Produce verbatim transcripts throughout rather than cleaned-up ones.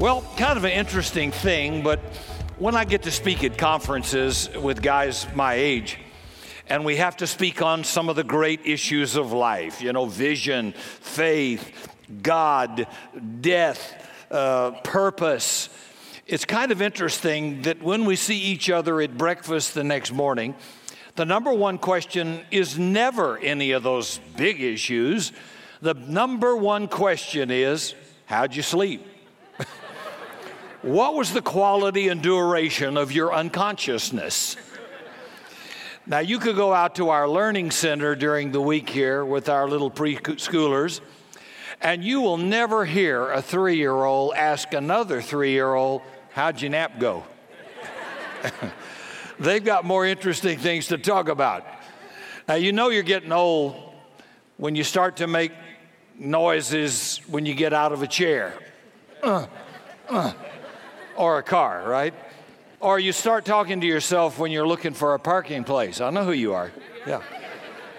Well, kind of an interesting thing, but when I get to speak at conferences with guys my age, and we have to speak on some of the great issues of life, you know, vision, faith, God, death, uh, purpose, it's kind of interesting that when we see each other at breakfast the next morning, the number one question is never any of those big issues. The number one question is, how'd you sleep? What was the quality and duration of your unconsciousness? Now, you could go out to our learning center during the week here with our little preschoolers, and you will never hear a three-year-old ask another three-year-old, how'd your nap go? They've got more interesting things to talk about. Now, you know you're getting old when you start to make noises when you get out of a chair. Uh, uh. Or a car, right? Or you start talking to yourself when you're looking for a parking place. I know who you are. Yeah.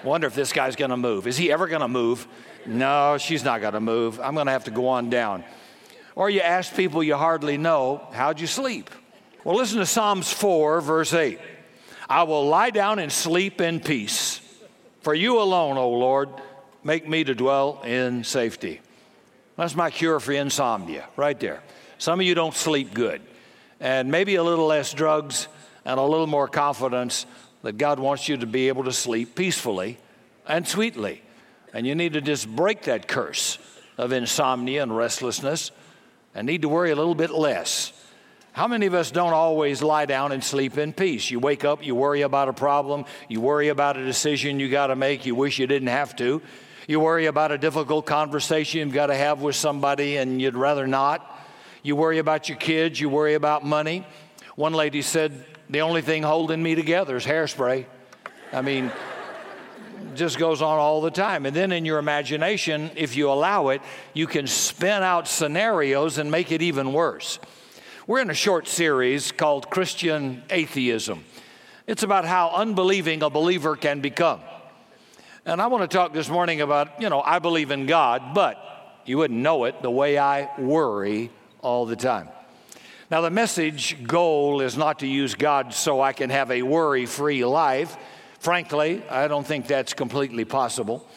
Wonder if this guy's gonna move. Is he ever gonna move? No, she's not gonna move. I'm gonna have to go on down. Or you ask people you hardly know, how'd you sleep? Well, listen to Psalms four, verse eight. I will lie down and sleep in peace. For you alone, O Lord, make me to dwell in safety. That's my cure for insomnia, right there. Some of you don't sleep good, and maybe a little less drugs and a little more confidence that God wants you to be able to sleep peacefully and sweetly. And you need to just break that curse of insomnia and restlessness and need to worry a little bit less. How many of us don't always lie down and sleep in peace? You wake up, you worry about a problem, you worry about a decision you got to make, you wish you didn't have to. You worry about a difficult conversation you've got to have with somebody and you'd rather not. You worry about your kids, you worry about money. One lady said, the only thing holding me together is hairspray. I mean, just goes on all the time. And then in your imagination, if you allow it, you can spin out scenarios and make it even worse. We're in a short series called Christian Atheism. It's about how unbelieving a believer can become. And I want to talk this morning about, you know, I believe in God, but you wouldn't know it the way I worry all the time. Now, the message goal is not to use God so I can have a worry-free life. Frankly, I don't think that's completely possible.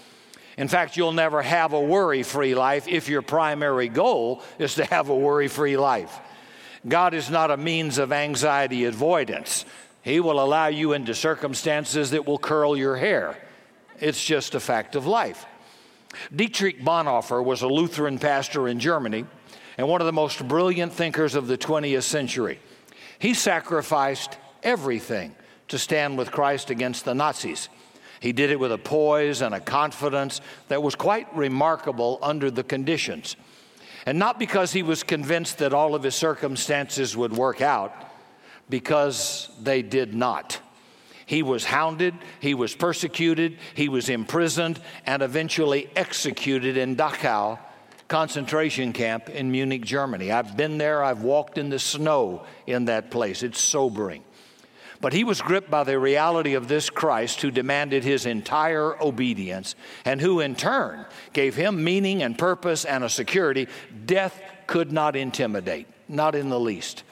In fact, you'll never have a worry-free life if your primary goal is to have a worry-free life. God is not a means of anxiety avoidance. He will allow you into circumstances that will curl your hair. It's just a fact of life. Dietrich Bonhoeffer was a Lutheran pastor in Germany, and one of the most brilliant thinkers of the twentieth century. He sacrificed everything to stand with Christ against the Nazis. He did it with a poise and a confidence that was quite remarkable under the conditions. And not because he was convinced that all of his circumstances would work out, because they did not. He was hounded, he was persecuted, he was imprisoned, and eventually executed in Dachau concentration camp in Munich, Germany. I've been there. I've walked in the snow in that place. It's sobering. But he was gripped by the reality of this Christ who demanded his entire obedience and who in turn gave him meaning and purpose and a security death could not intimidate, not in the least.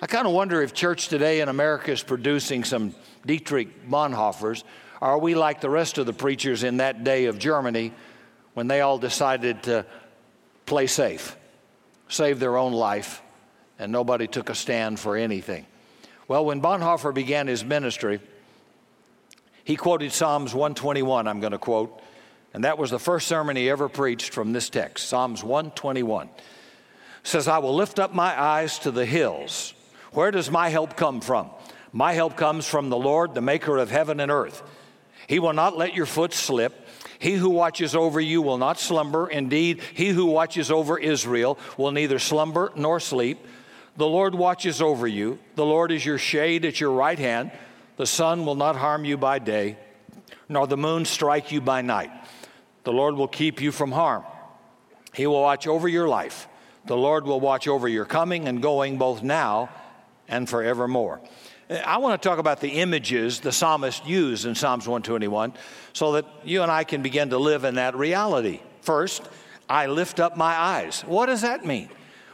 I kind of wonder if church today in America is producing some Dietrich Bonhoeffers. Are we like the rest of the preachers in that day of Germany when they all decided to play safe, save their own life, and nobody took a stand for anything? Well, when Bonhoeffer began his ministry, he quoted Psalms one twenty-one, I'm going to quote, and that was the first sermon he ever preached from this text, Psalms one twenty-one. It says, I will lift up my eyes to the hills. Where does my help come from? My help comes from the Lord, the maker of heaven and earth. He will not let your foot slip. He who watches over you will not slumber. Indeed, he who watches over Israel will neither slumber nor sleep. The Lord watches over you. The Lord is your shade at your right hand. The sun will not harm you by day, nor the moon strike you by night. The Lord will keep you from harm. He will watch over your life. The Lord will watch over your coming and going, both now and forevermore. I want to talk about the images the psalmist used in Psalms one twenty-one so that you and I can begin to live in that reality. First, I lift up my eyes. What does that mean?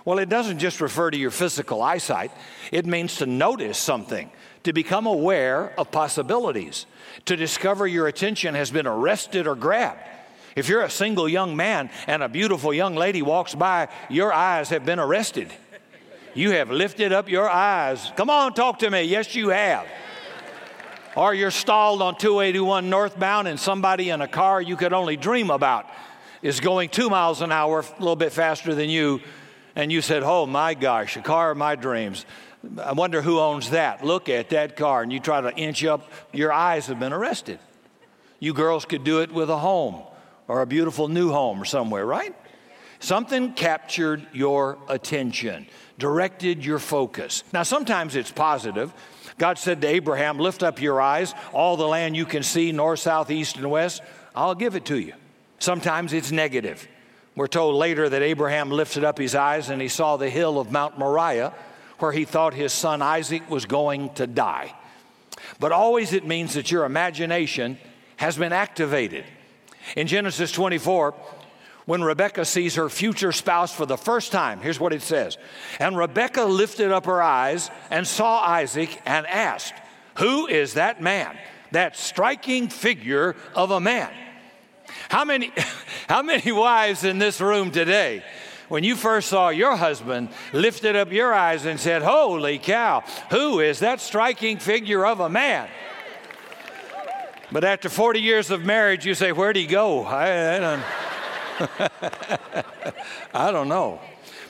Well, it doesn't just refer to your physical eyesight. It means to notice something, to become aware of possibilities, to discover your attention has been arrested or grabbed. If you're a single young man and a beautiful young lady walks by, your eyes have been arrested. You have lifted up your eyes. Come on, talk to me. Yes, you have. Or you're stalled on two eighty-one northbound and somebody in a car you could only dream about is going two miles an hour, a little bit faster than you, and you said, oh, my gosh, a car of my dreams. I wonder who owns that. Look at that car. And you try to inch up. Your eyes have been arrested. You girls could do it with a home or a beautiful new home somewhere, right? Something captured your attention, directed your focus. Now, sometimes it's positive. God said to Abraham, lift up your eyes, all the land you can see, north, south, east, and west, I'll give it to you. Sometimes it's negative. We're told later that Abraham lifted up his eyes and he saw the hill of Mount Moriah where he thought his son Isaac was going to die. But always it means that your imagination has been activated. In Genesis twenty-four, when Rebekah sees her future spouse for the first time, here's what it says. And Rebekah lifted up her eyes and saw Isaac and asked, who is that man, that striking figure of a man? How many, how many wives in this room today, when you first saw your husband, lifted up your eyes and said, holy cow, who is that striking figure of a man? But after forty years of marriage, you say, where'd he go? I, I don't know. I don't know.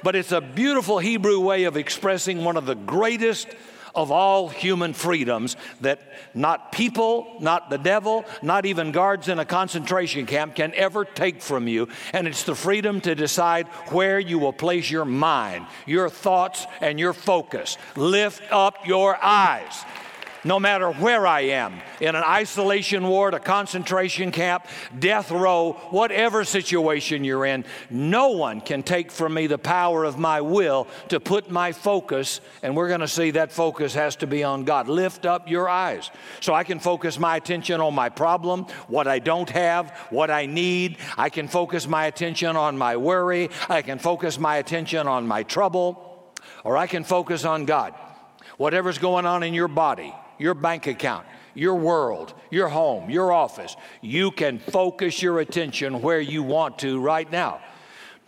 But it's a beautiful Hebrew way of expressing one of the greatest of all human freedoms that not people, not the devil, not even guards in a concentration camp can ever take from you. And it's the freedom to decide where you will place your mind, your thoughts, and your focus. Lift up your eyes. No matter where I am, in an isolation ward, a concentration camp, death row, whatever situation you're in, no one can take from me the power of my will to put my focus, and we're going to see that focus has to be on God. Lift up your eyes so I can focus my attention on my problem, what I don't have, what I need. I can focus my attention on my worry. I can focus my attention on my trouble, or I can focus on God. Whatever's going on in your body, your bank account, your world, your home, your office. You can focus your attention where you want to right now.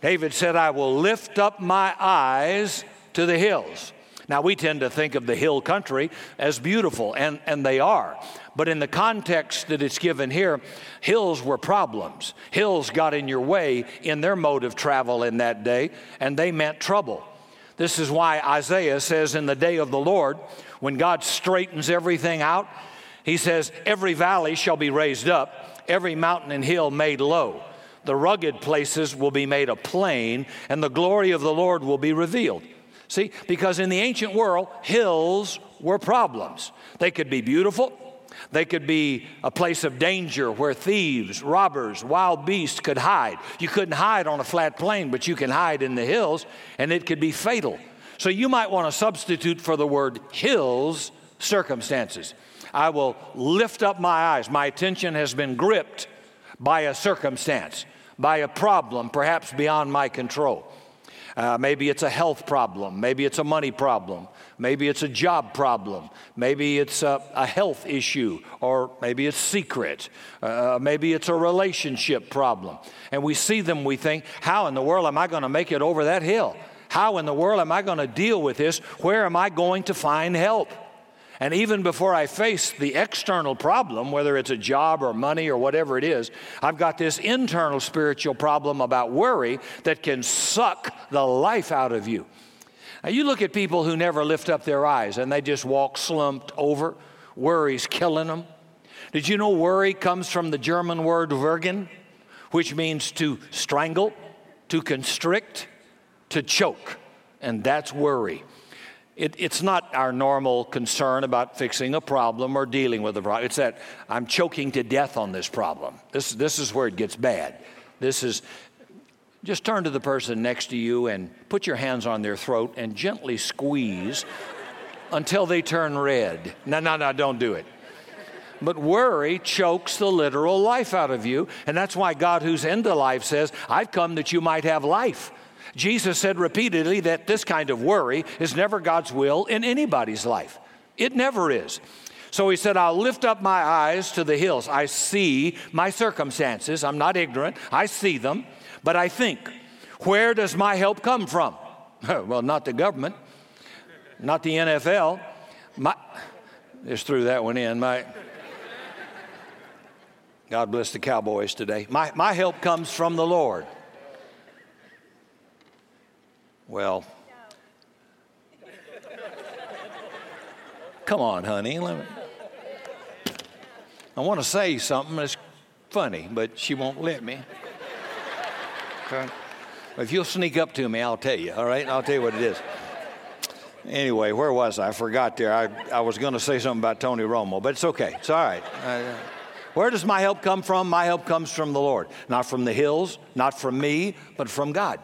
David said, I will lift up my eyes to the hills. Now, we tend to think of the hill country as beautiful, and, and they are. But in the context that it's given here, hills were problems. Hills got in your way in their mode of travel in that day, and they meant trouble. This is why Isaiah says in the day of the Lord, when God straightens everything out, he says, every valley shall be raised up, every mountain and hill made low. The rugged places will be made a plain, and the glory of the Lord will be revealed. See, because in the ancient world, hills were problems. They could be beautiful. They could be a place of danger where thieves, robbers, wild beasts could hide. You couldn't hide on a flat plain, but you can hide in the hills, and it could be fatal. So you might want to substitute for the word hills circumstances. I will lift up my eyes. My attention has been gripped by a circumstance, by a problem, perhaps beyond my control. Uh, maybe it's a health problem. Maybe it's a money problem. Maybe it's a job problem. Maybe it's a, a health issue, or maybe it's secret. Uh, maybe it's a relationship problem. And we see them, we think, how in the world am I going to make it over that hill? How in the world am I going to deal with this? Where am I going to find help? And even before I face the external problem, whether it's a job or money or whatever it is, I've got this internal spiritual problem about worry that can suck the life out of you. Now, you look at people who never lift up their eyes and they just walk slumped over. Worry's killing them. Did you know worry comes from the German word würgen, which means to strangle, to constrict, to choke, and that's worry. It, it's not our normal concern about fixing a problem or dealing with a problem. It's that I'm choking to death on this problem. This, this is where it gets bad. This is, just turn to the person next to you and put your hands on their throat and gently squeeze until they turn red. No, no, no, don't do it. But worry chokes the literal life out of you, and that's why God, who's into life, says, I've come that you might have life Jesus said repeatedly that this kind of worry is never God's will in anybody's life. It never is. So he said, I'll lift up my eyes to the hills. I see my circumstances. I'm not ignorant. I see them. But I think, where does my help come from? Well, not the government, not the N F L. My, just threw that one in. My, God bless the Cowboys today. My, my help comes from the Lord. Well, come on, honey. Let me. I want to say something that's funny, but she won't let me. Okay. If you'll sneak up to me, I'll tell you, all right? I'll tell you what it is. Anyway, where was I? I forgot there. I, I was going to say something about Tony Romo, but it's okay. It's all right. Uh, where does my help come from? My help comes from the Lord. Not from the hills, not from me, but from God.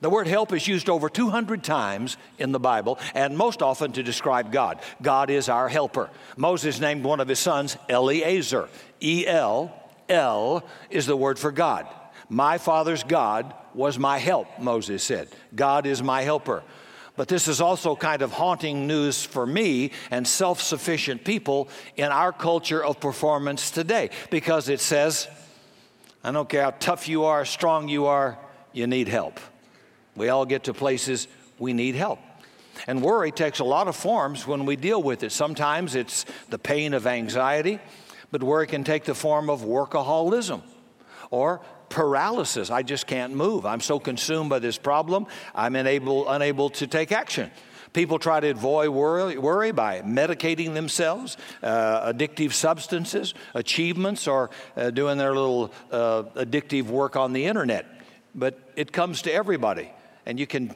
The word help is used over two hundred times in the Bible, and most often to describe God. God is our helper. Moses named one of his sons Eliezer. E L, L is the word for God. My father's God was my help, Moses said. God is my helper. But this is also kind of haunting news for me and self-sufficient people in our culture of performance today, because it says, I don't care how tough you are, strong you are, you need help. We all get to places we need help. And worry takes a lot of forms when we deal with it. Sometimes it's the pain of anxiety, but worry can take the form of workaholism or paralysis. I just can't move. I'm so consumed by this problem, I'm unable, unable to take action. People try to avoid worry, worry by medicating themselves, uh, addictive substances, achievements, or uh, doing their little uh, addictive work on the internet. But it comes to everybody. And you can,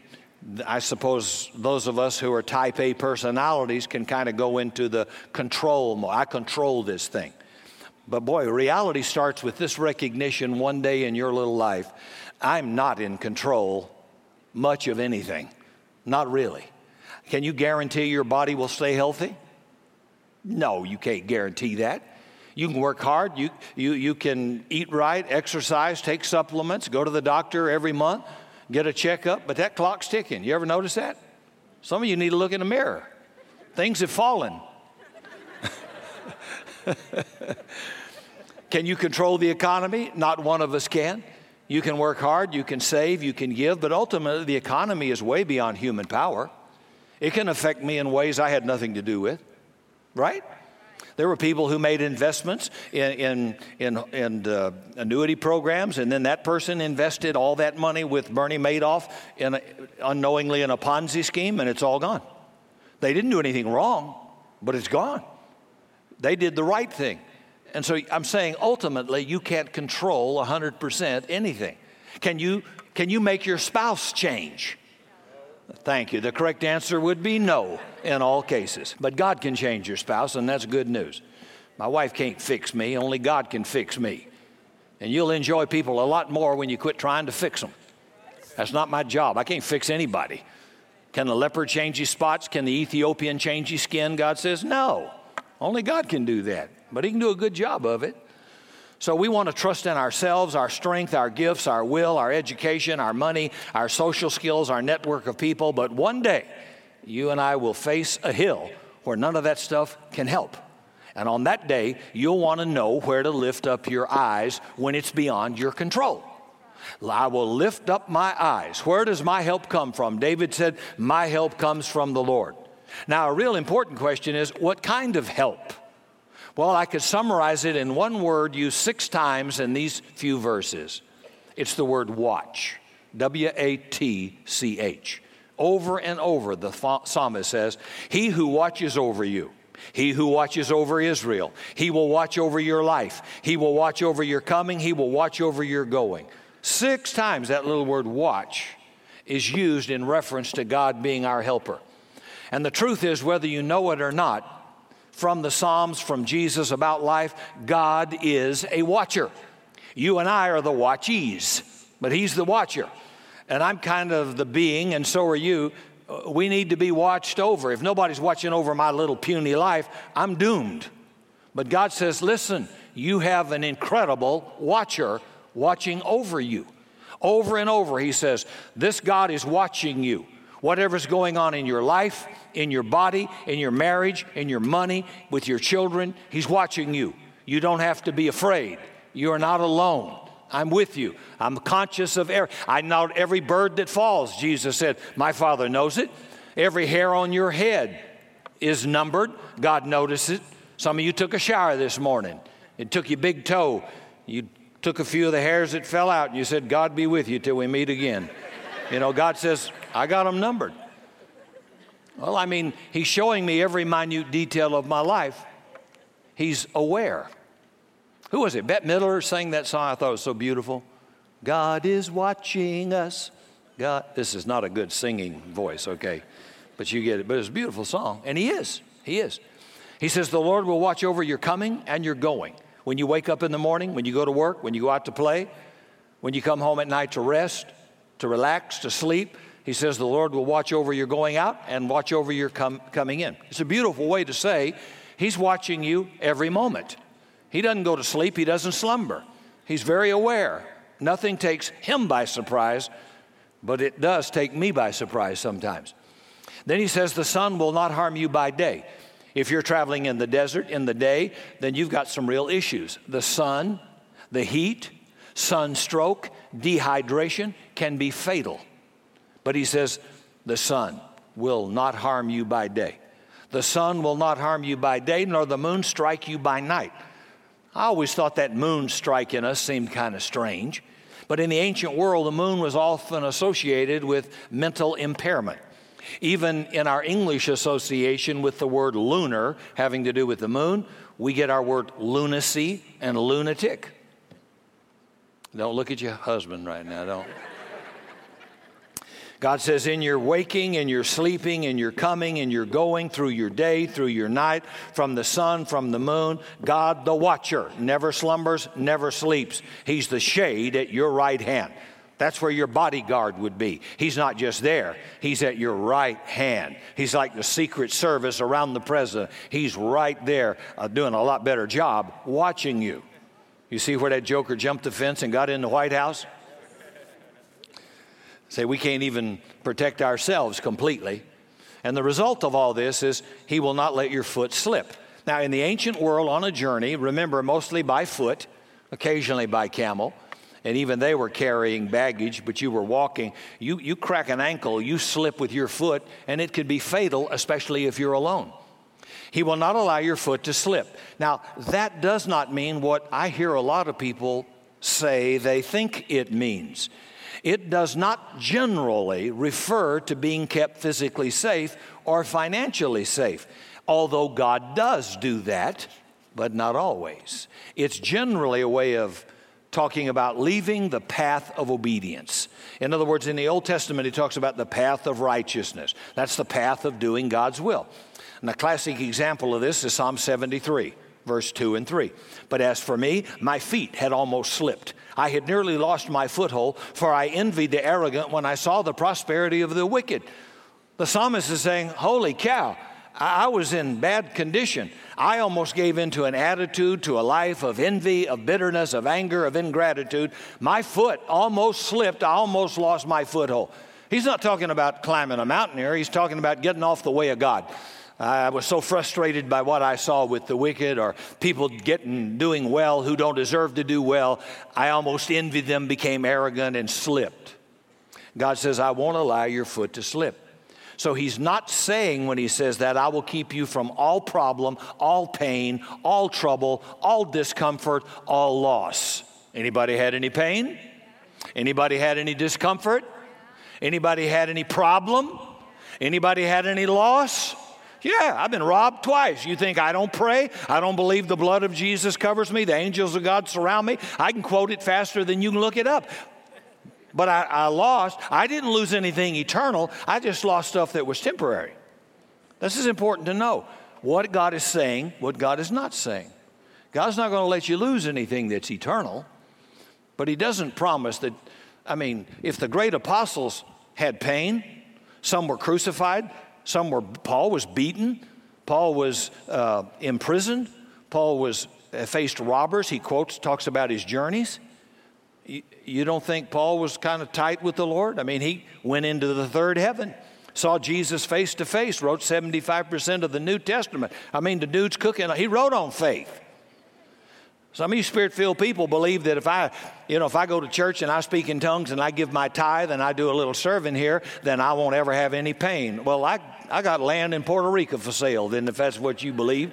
I suppose, those of us who are type A personalities can kind of go into the control mode. I control this thing. But boy, reality starts with this recognition one day in your little life. I'm not in control much of anything. Not really. Can you guarantee your body will stay healthy? No, you can't guarantee that. You can work hard, you, you, you can eat right, exercise, take supplements, go to the doctor every month, get a checkup, but that clock's ticking. You ever notice that? Some of you need to look in the mirror. Things have fallen. Can you control the economy? Not one of us can. You can work hard, you can save, you can give, but ultimately the economy is way beyond human power. It can affect me in ways I had nothing to do with, right? There were people who made investments in, in, in, in uh, annuity programs, and then that person invested all that money with Bernie Madoff in a, unknowingly in a Ponzi scheme, and it's all gone. They didn't do anything wrong, but it's gone. They did the right thing. And so I'm saying ultimately you can't control one hundred percent anything. Can you, can you make your spouse change? Thank you. The correct answer would be no in all cases. But God can change your spouse, and that's good news. My wife can't fix me. Only God can fix me. And you'll enjoy people a lot more when you quit trying to fix them. That's not my job. I can't fix anybody. Can the leopard change his spots? Can the Ethiopian change his skin? God says no. Only God can do that. But he can do a good job of it. So we want to trust in ourselves, our strength, our gifts, our will, our education, our money, our social skills, our network of people. But one day, you and I will face a hill where none of that stuff can help. And on that day, you'll want to know where to lift up your eyes when it's beyond your control. I will lift up my eyes. Where does my help come from? David said, my help comes from the Lord. Now, a real important question is, what kind of help? Well, I could summarize it in one word used six times in these few verses. It's the word watch, W A T C H. Over and over, the psalmist says, he who watches over you, he who watches over Israel, he will watch over your life, he will watch over your coming, he will watch over your going. Six times that little word watch is used in reference to God being our helper. And the truth is, whether you know it or not, from the Psalms, from Jesus about life, God is a watcher. You and I are the watchees, but he's the watcher. And I'm kind of the being, and so are you. We need to be watched over. If nobody's watching over my little puny life, I'm doomed. But God says, listen, you have an incredible watcher watching over you. Over and over, he says, this God is watching you. Whatever's going on in your life, in your body, in your marriage, in your money, with your children, he's watching you. You don't have to be afraid. You are not alone. I'm with you. I'm conscious of every, I know every bird that falls, Jesus said. My Father knows it. Every hair on your head is numbered. God notices it. Some of you took a shower this morning. It took your big toe. You took a few of the hairs that fell out, and you said, God be with you till we meet again. You know, God says, I got them numbered. Well, I mean, he's showing me every minute detail of my life. He's aware. Who was it? Bette Midler sang that song. I thought it was so beautiful. God is watching us. God, this is not a good singing voice, okay, but you get it. But it's a beautiful song, and he is. He is. He says, the Lord will watch over your coming and your going. When you wake up in the morning, when you go to work, when you go out to play, when you come home at night to rest, to relax, to sleep, he says the Lord will watch over your going out and watch over your com- coming in. It's a beautiful way to say he's watching you every moment. He doesn't go to sleep. He doesn't slumber. He's very aware. Nothing takes him by surprise, but it does take me by surprise sometimes. Then he says the sun will not harm you by day. If you're traveling in the desert in the day, then you've got some real issues. The sun, the heat, sunstroke, dehydration can be fatal. But he says the sun will not harm you by day. The sun will not harm you by day, nor the moon strike you by night. I always thought that moon strike in us seemed kind of strange. But in the ancient world, the moon was often associated with mental impairment. Even in our English association with the word lunar, having to do with the moon, we get our word lunacy and lunatic. Don't look at your husband right now, don't. God says, in your waking, in your sleeping, in your coming, in your going, through your day, through your night, from the sun, from the moon, God the watcher never slumbers, never sleeps. He's the shade at your right hand. That's where your bodyguard would be. He's not just there. He's at your right hand. He's like the Secret Service around the president. He's right there uh, doing a lot better job watching you. You see where that joker jumped the fence and got in the White House? Say, we can't even protect ourselves completely. And the result of all this is he will not let your foot slip. Now, in the ancient world on a journey, remember, mostly by foot, occasionally by camel, and even they were carrying baggage, but you were walking. You, you crack an ankle, you slip with your foot, and it could be fatal, especially if you're alone. He will not allow your foot to slip. Now, that does not mean what I hear a lot of people say they think it means. It does not generally refer to being kept physically safe or financially safe, although God does do that, but not always. It's generally a way of talking about leaving the path of obedience. In other words, in the Old Testament, he talks about the path of righteousness. That's the path of doing God's will. And a classic example of this is Psalm seventy-three, verse two and three. But as for me, my feet had almost slipped. I had nearly lost my foothold, for I envied the arrogant when I saw the prosperity of the wicked. The psalmist is saying, holy cow, I was in bad condition. I almost gave into an attitude, to a life of envy, of bitterness, of anger, of ingratitude. My foot almost slipped. I almost lost my foothold. He's not talking about climbing a mountain here. He's talking about getting off the way of God. I was so frustrated by what I saw with the wicked, or people getting doing well who don't deserve to do well. I almost envied them, became arrogant, and slipped. God says, I won't allow your foot to slip. So he's not saying when he says that, I will keep you from all problem, all pain, all trouble, all discomfort, all loss. Anybody had any pain? Anybody had any discomfort? Anybody had any problem? Anybody had any loss? Yeah, I've been robbed twice. You think I don't pray? I don't believe the blood of Jesus covers me. The angels of God surround me. I can quote it faster than you can look it up. But I, I lost. I didn't lose anything eternal. I just lost stuff that was temporary. This is important to know. What God is saying, what God is not saying. God's not going to let you lose anything that's eternal. But he doesn't promise that, I mean, if the great apostles had pain, some were crucified, some were, Paul was beaten, Paul was uh, imprisoned, Paul was uh, faced robbers. He quotes, talks about his journeys. You, you don't think Paul was kind of tight with the Lord? I mean, he went into the third heaven, saw Jesus face to face, wrote seventy-five percent of the New Testament. I mean, the dude's cooking. He wrote on faith. Some of you Spirit-filled people believe that if I, you know, if I go to church and I speak in tongues and I give my tithe and I do a little serving here, then I won't ever have any pain. Well, I, I got land in Puerto Rico for sale, then, if that's what you believe.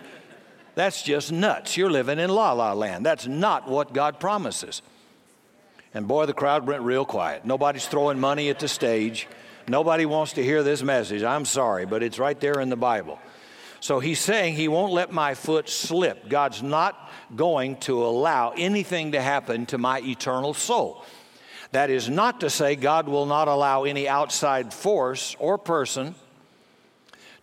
That's just nuts. You're living in la-la land. That's not what God promises. And boy, the crowd went real quiet. Nobody's throwing money at the stage. Nobody wants to hear this message. I'm sorry, but it's right there in the Bible. So he's saying he won't let my foot slip. God's not going to allow anything to happen to my eternal soul. That is not to say God will not allow any outside force or person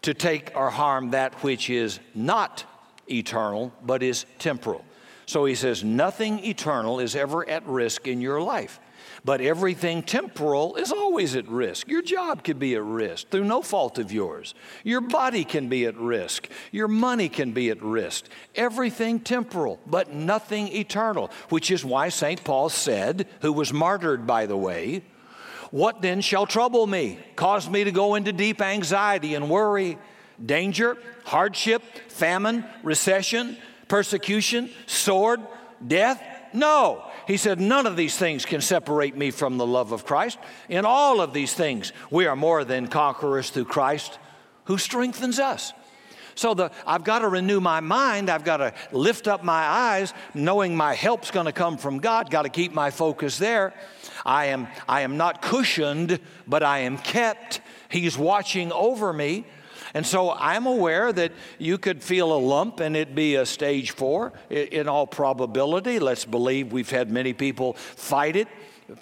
to take or harm that which is not eternal but is temporal. So he says nothing eternal is ever at risk in your life, but everything temporal is always at risk. Your job could be at risk through no fault of yours. Your body can be at risk. Your money can be at risk. Everything temporal, but nothing eternal, which is why Saint Paul said, who was martyred, by the way, "What then shall trouble me, cause me to go into deep anxiety and worry? Danger, hardship, famine, recession, persecution, sword, death? No." He said, none of these things can separate me from the love of Christ. In all of these things, we are more than conquerors through Christ who strengthens us. So the, I've got to renew my mind. I've got to lift up my eyes, knowing my help's going to come from God. Got to keep my focus there. I am, I am not cushioned, but I am kept. He's watching over me. And so I'm aware that you could feel a lump and it be a stage four in all probability. Let's believe we've had many people fight it,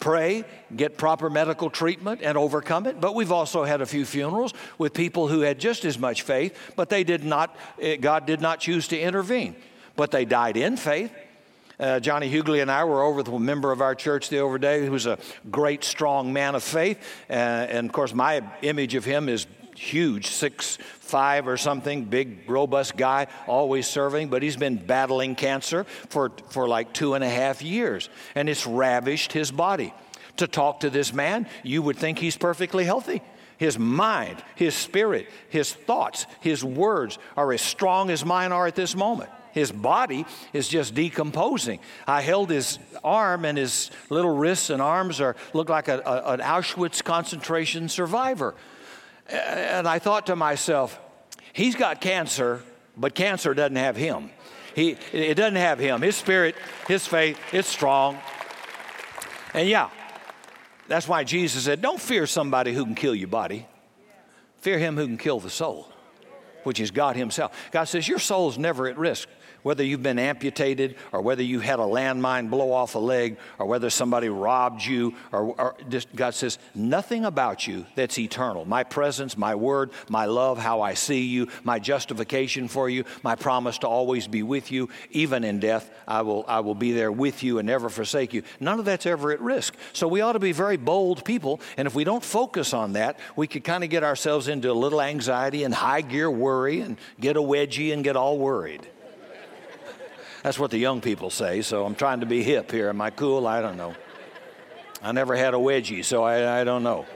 pray, get proper medical treatment, and overcome it. But we've also had a few funerals with people who had just as much faith, but they did not, God did not choose to intervene. But they died in faith. Uh, Johnny Hughley and I were over with a member of our church the other day who was a great, strong man of faith. Uh, and, of course, my image of him is huge, six five or something, big, robust guy, always serving, but he's been battling cancer for, for like two and a half years, and it's ravished his body. To talk to this man, you would think he's perfectly healthy. His mind, his spirit, his thoughts, his words are as strong as mine are at this moment. His body is just decomposing. I held his arm, and his little wrists and arms are look like a, a, an Auschwitz concentration survivor. And I thought to myself, he's got cancer, but cancer doesn't have him. He, it doesn't have him. His spirit, his faith, it's strong. And yeah, that's why Jesus said, don't fear somebody who can kill your body. Fear him who can kill the soul, which is God himself. God says your soul's never at risk, whether you've been amputated or whether you had a landmine blow off a leg or whether somebody robbed you. Or, or just, God says, nothing about you that's eternal. My presence, my word, my love, how I see you, my justification for you, my promise to always be with you. Even in death, I will, I will be there with you and never forsake you. None of that's ever at risk. So we ought to be very bold people. And if we don't focus on that, we could kind of get ourselves into a little anxiety and high gear worry and get a wedgie and get all worried. That's what the young people say, so I'm trying to be hip here. Am I cool? I don't know. I never had a wedgie, so I, I don't know.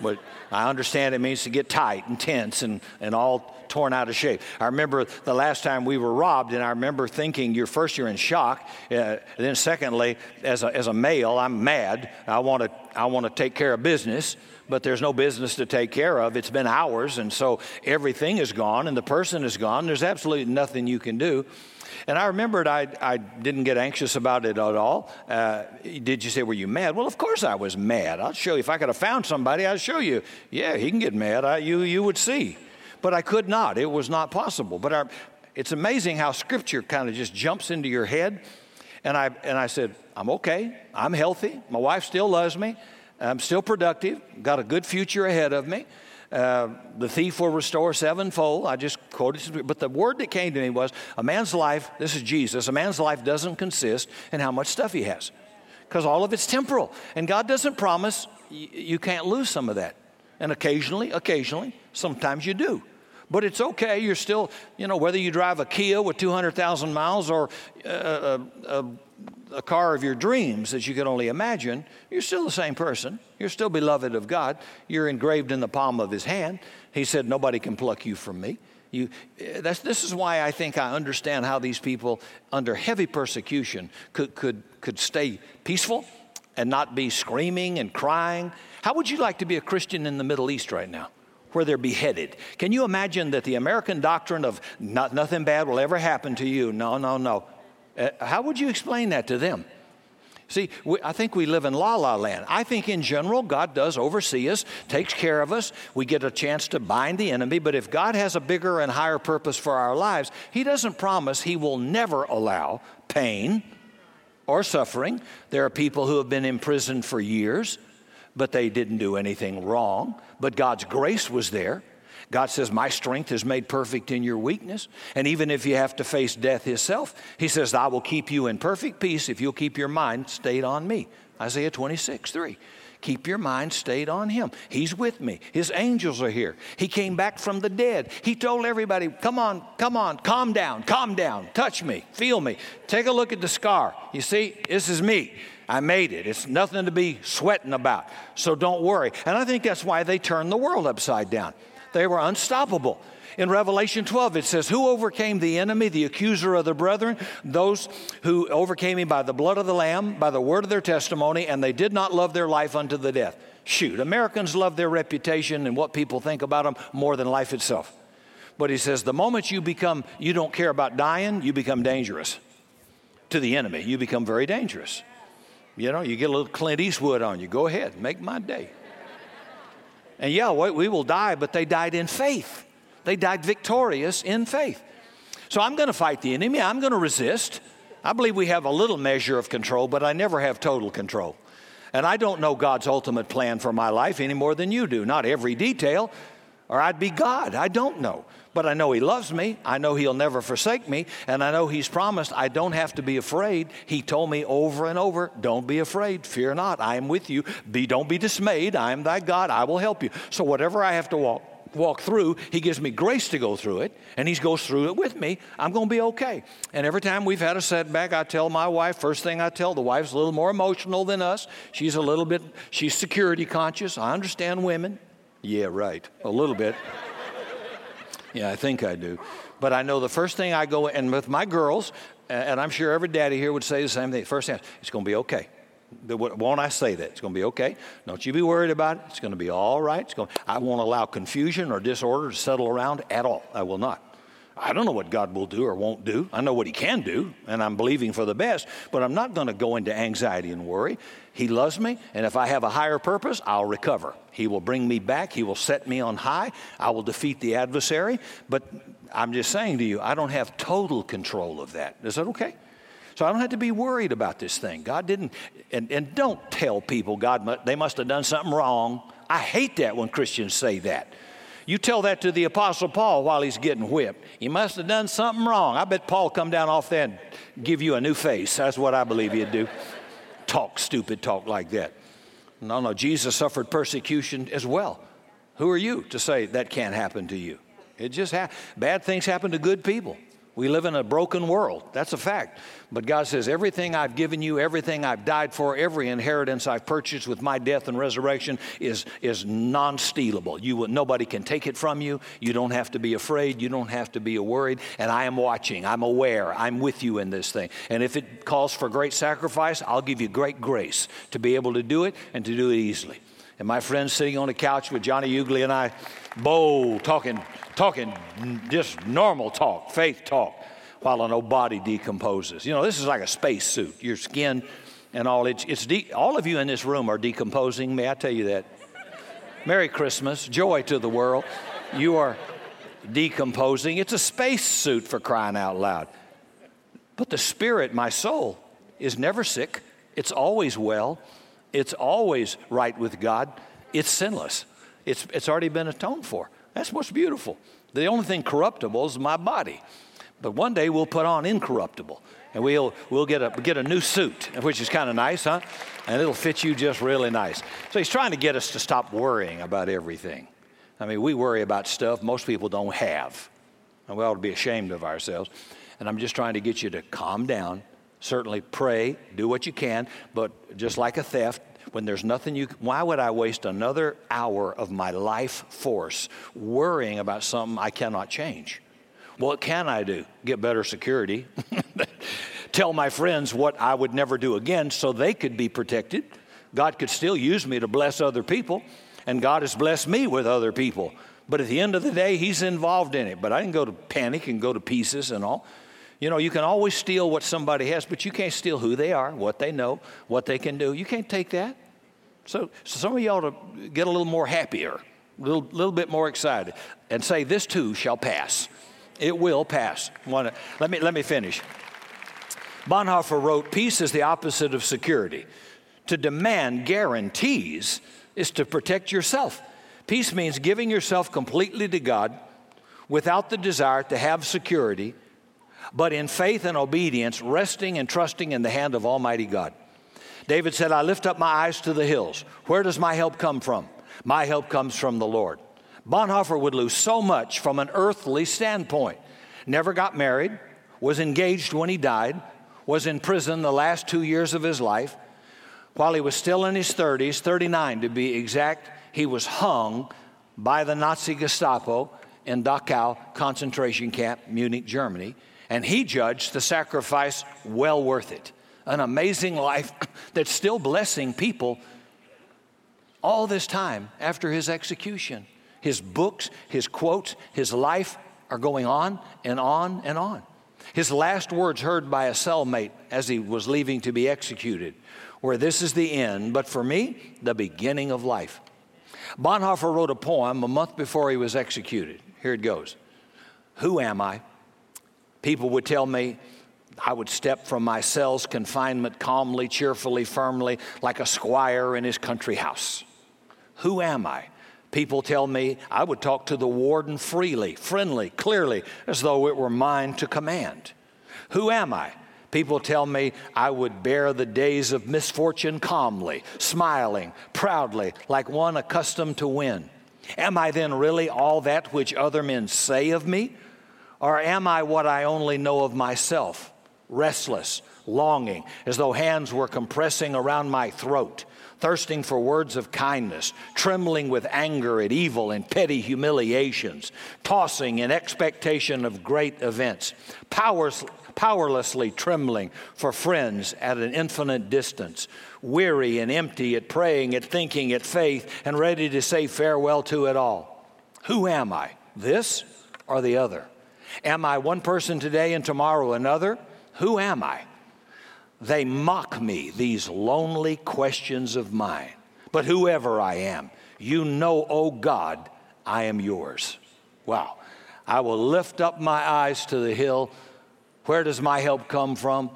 But I understand it means to get tight and tense and, and all torn out of shape. I remember the last time we were robbed, and I remember thinking, you're, first you're in shock, uh, then secondly, as a, as a male, I'm mad. I want to I want to take care of business, but there's no business to take care of. It's been hours, and so everything is gone, and the person is gone. There's absolutely nothing you can do. And I remembered I, I didn't get anxious about it at all. Uh, did you say, were you mad? Well, of course I was mad. I'll show you. If I could have found somebody, I'd show you. Yeah, he can get mad. I, you, you would see. But I could not. It was not possible. But I, it's amazing how Scripture kind of just jumps into your head. And I, and I said, I'm okay. I'm healthy. My wife still loves me. I'm still productive. Got a good future ahead of me. Uh, the thief will restore sevenfold. I just quoted, but the word that came to me was, a man's life, this is Jesus, a man's life doesn't consist in how much stuff he has, because all of it's temporal. And God doesn't promise y- you can't lose some of that. And occasionally, occasionally, sometimes you do. But it's okay. You're still, you know, whether you drive a Kia with two hundred thousand miles or uh, a, a the car of your dreams that you can only imagine, you're still the same person. You're still beloved of God. You're engraved in the palm of his hand. He said, nobody can pluck you from me. You, that's, this is why I think I understand how these people under heavy persecution could, could, could stay peaceful and not be screaming and crying. How would you like to be a Christian in the Middle East right now, where they're beheaded? Can you imagine that the American doctrine of not, nothing bad will ever happen to you? No, no, no. Uh, how would you explain that to them? See, we, I think we live in la-la land. I think in general, God does oversee us, takes care of us. We get a chance to bind the enemy. But if God has a bigger and higher purpose for our lives, he doesn't promise he will never allow pain or suffering. There are people who have been imprisoned for years, but they didn't do anything wrong. But God's grace was there. God says, my strength is made perfect in your weakness. And even if you have to face death itself, he says, I will keep you in perfect peace if you'll keep your mind stayed on me. Isaiah twenty-six three. Keep your mind stayed on him. He's with me. His angels are here. He came back from the dead. He told everybody, come on, come on, calm down, calm down, touch me, feel me. Take a look at the scar. You see, this is me. I made it. It's nothing to be sweating about. So don't worry. And I think that's why they turned the world upside down. They were unstoppable. In Revelation twelve, it says, who overcame the enemy, the accuser of the brethren? Those who overcame him by the blood of the Lamb, by the word of their testimony, and they did not love their life unto the death. Shoot, Americans love their reputation and what people think about them more than life itself. But he says, the moment you become, you don't care about dying, you become dangerous to the enemy. You become very dangerous. You know, you get a little Clint Eastwood on you. Go ahead, make my day. And yeah, we will die, but they died in faith. They died victorious in faith. So I'm going to fight the enemy. I'm going to resist. I believe we have a little measure of control, but I never have total control. And I don't know God's ultimate plan for my life any more than you do. Not every detail, or I'd be God. I don't know. But I know he loves me. I know he'll never forsake me. And I know he's promised I don't have to be afraid. He told me over and over, don't be afraid. Fear not. I am with you. Be, don't be dismayed. I am thy God. I will help you. So whatever I have to walk walk through, he gives me grace to go through it. And he goes through it with me. I'm going to be okay. And every time we've had a setback, I tell my wife, first thing I tell, the wife's a little more emotional than us. She's a little bit, she's security conscious. I understand women. Yeah, right. A little bit. Yeah, I think I do. But I know the first thing I go, and with my girls, and I'm sure every daddy here would say the same thing. First thing, it's going to be okay. Won't I say that? It's going to be okay. Don't you be worried about it. It's going to be all right. It's going to, I won't allow confusion or disorder to settle around at all. I will not. I don't know what God will do or won't do. I know what he can do, and I'm believing for the best, but I'm not going to go into anxiety and worry. He loves me, and if I have a higher purpose, I'll recover. He will bring me back. He will set me on high. I will defeat the adversary, but I'm just saying to you, I don't have total control of that. Is that okay? So I don't have to be worried about this thing. God didn't, and, and don't tell people, God, they must have done something wrong. I hate that when Christians say that. You tell that to the Apostle Paul while he's getting whipped. He must have done something wrong. I bet Paul come down off that and give you a new face. That's what I believe he'd do. Talk stupid talk like that. No, no, Jesus suffered persecution as well. Who are you to say that can't happen to you? It just ha- bad things happen to good people. We live in a broken world. That's a fact. But God says, everything I've given you, everything I've died for, every inheritance I've purchased with my death and resurrection is, is non-stealable. You will, nobody can take it from you. You don't have to be afraid. You don't have to be worried. And I am watching. I'm aware. I'm with you in this thing. And if it calls for great sacrifice, I'll give you great grace to be able to do it and to do it easily. And my friend sitting on a couch with Johnny Ugly and I, Bo, talking, talking just normal talk, faith talk, while an old body decomposes. You know, this is like a space suit. Your skin and all, it's, it's de- all of you in this room are decomposing. May I tell you that? Merry Christmas, joy to the world. You are decomposing. It's a space suit for crying out loud. But the spirit, my soul, is never sick. It's always well. It's always right with God. It's sinless. It's, it's already been atoned for. That's what's beautiful. The only thing corruptible is my body. But one day we'll put on incorruptible. And we'll we'll get a get a new suit, which is kind of nice, huh? And it'll fit you just really nice. So he's trying to get us to stop worrying about everything. I mean, we worry about stuff most people don't have. And we ought to be ashamed of ourselves. And I'm just trying to get you to calm down, Certainly pray, do what you can, but just like a theft, when there's nothing you, why would I waste another hour of my life force worrying about something I cannot change? What can I do? Get better security. Tell my friends what I would never do again so they could be protected. God could still use me to bless other people, and God has blessed me with other people. But at the end of the day, he's involved in it. But I didn't go to panic and go to pieces and all. You know, you can always steal what somebody has, but you can't steal who they are, what they know, what they can do. You can't take that. So, so some of you ought to get a little more happier, a little, little bit more excited, and say, this too shall pass. It will pass. Wanna, let me, let me finish. Bonhoeffer wrote, peace is the opposite of security. To demand guarantees is to protect yourself. Peace means giving yourself completely to God without the desire to have security, but in faith and obedience, resting and trusting in the hand of Almighty God. David said, I lift up my eyes to the hills. Where does my help come from? My help comes from the Lord. Bonhoeffer would lose so much from an earthly standpoint. Never got married, was engaged when he died, was in prison the last two years of his life. While he was still in his thirties, thirty-nine to be exact, he was hung by the Nazi Gestapo in Dachau concentration camp, Munich, Germany, and he judged the sacrifice well worth it. An amazing life that's still blessing people all this time after his execution. His books, his quotes, his life are going on and on and on. His last words heard by a cellmate as he was leaving to be executed were, this is the end, but for me, the beginning of life. Bonhoeffer wrote a poem a month before he was executed. Here it goes. Who am I? People would tell me I would step from my cell's confinement calmly, cheerfully, firmly, like a squire in his country house. Who am I? People tell me I would talk to the warden freely, friendly, clearly, as though it were mine to command. Who am I? People tell me I would bear the days of misfortune calmly, smiling, proudly, like one accustomed to win. Am I then really all that which other men say of me? Or am I what I only know of myself, restless, longing, as though hands were compressing around my throat, thirsting for words of kindness, trembling with anger at evil and petty humiliations, tossing in expectation of great events, powers, powerlessly trembling for friends at an infinite distance, weary and empty at praying, at thinking, at faith, and ready to say farewell to it all. Who am I, this or the other? Am I one person today and tomorrow another? Who am I? They mock me, these lonely questions of mine. But whoever I am, you know, O God, I am yours. Wow. I will lift up my eyes to the hill. Where does my help come from?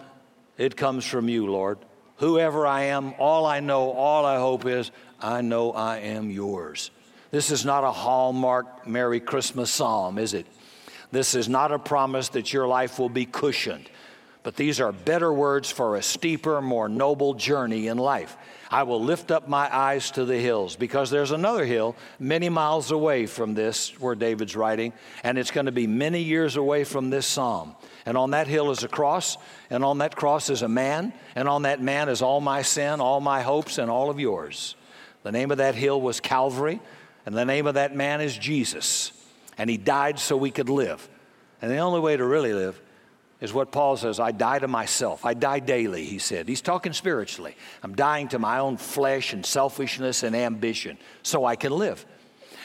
It comes from you, Lord. Whoever I am, all I know, all I hope is, I know I am yours. This is not a Hallmark Merry Christmas psalm, is it? This is not a promise that your life will be cushioned. But these are better words for a steeper, more noble journey in life. I will lift up my eyes to the hills, because there's another hill many miles away from this where David's writing, and it's going to be many years away from this psalm. And on that hill is a cross, and on that cross is a man, and on that man is all my sin, all my hopes, and all of yours. The name of that hill was Calvary, and the name of that man is Jesus. And he died so we could live. And the only way to really live is what Paul says, I die to myself. I die daily, he said. He's talking spiritually. I'm dying to my own flesh and selfishness and ambition so I can live.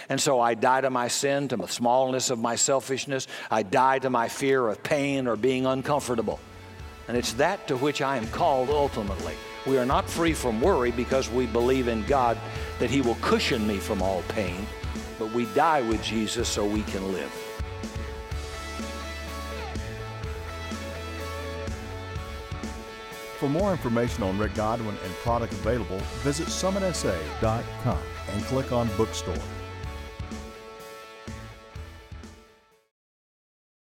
And so I die to my sin, to the smallness of my selfishness. I die to my fear of pain or being uncomfortable. And it's that to which I am called ultimately. We are not free from worry because we believe in God that he will cushion me from all pain. But we die with Jesus so we can live. For more information on Rick Godwin and product available, visit Summit S A dot com and click on Bookstore.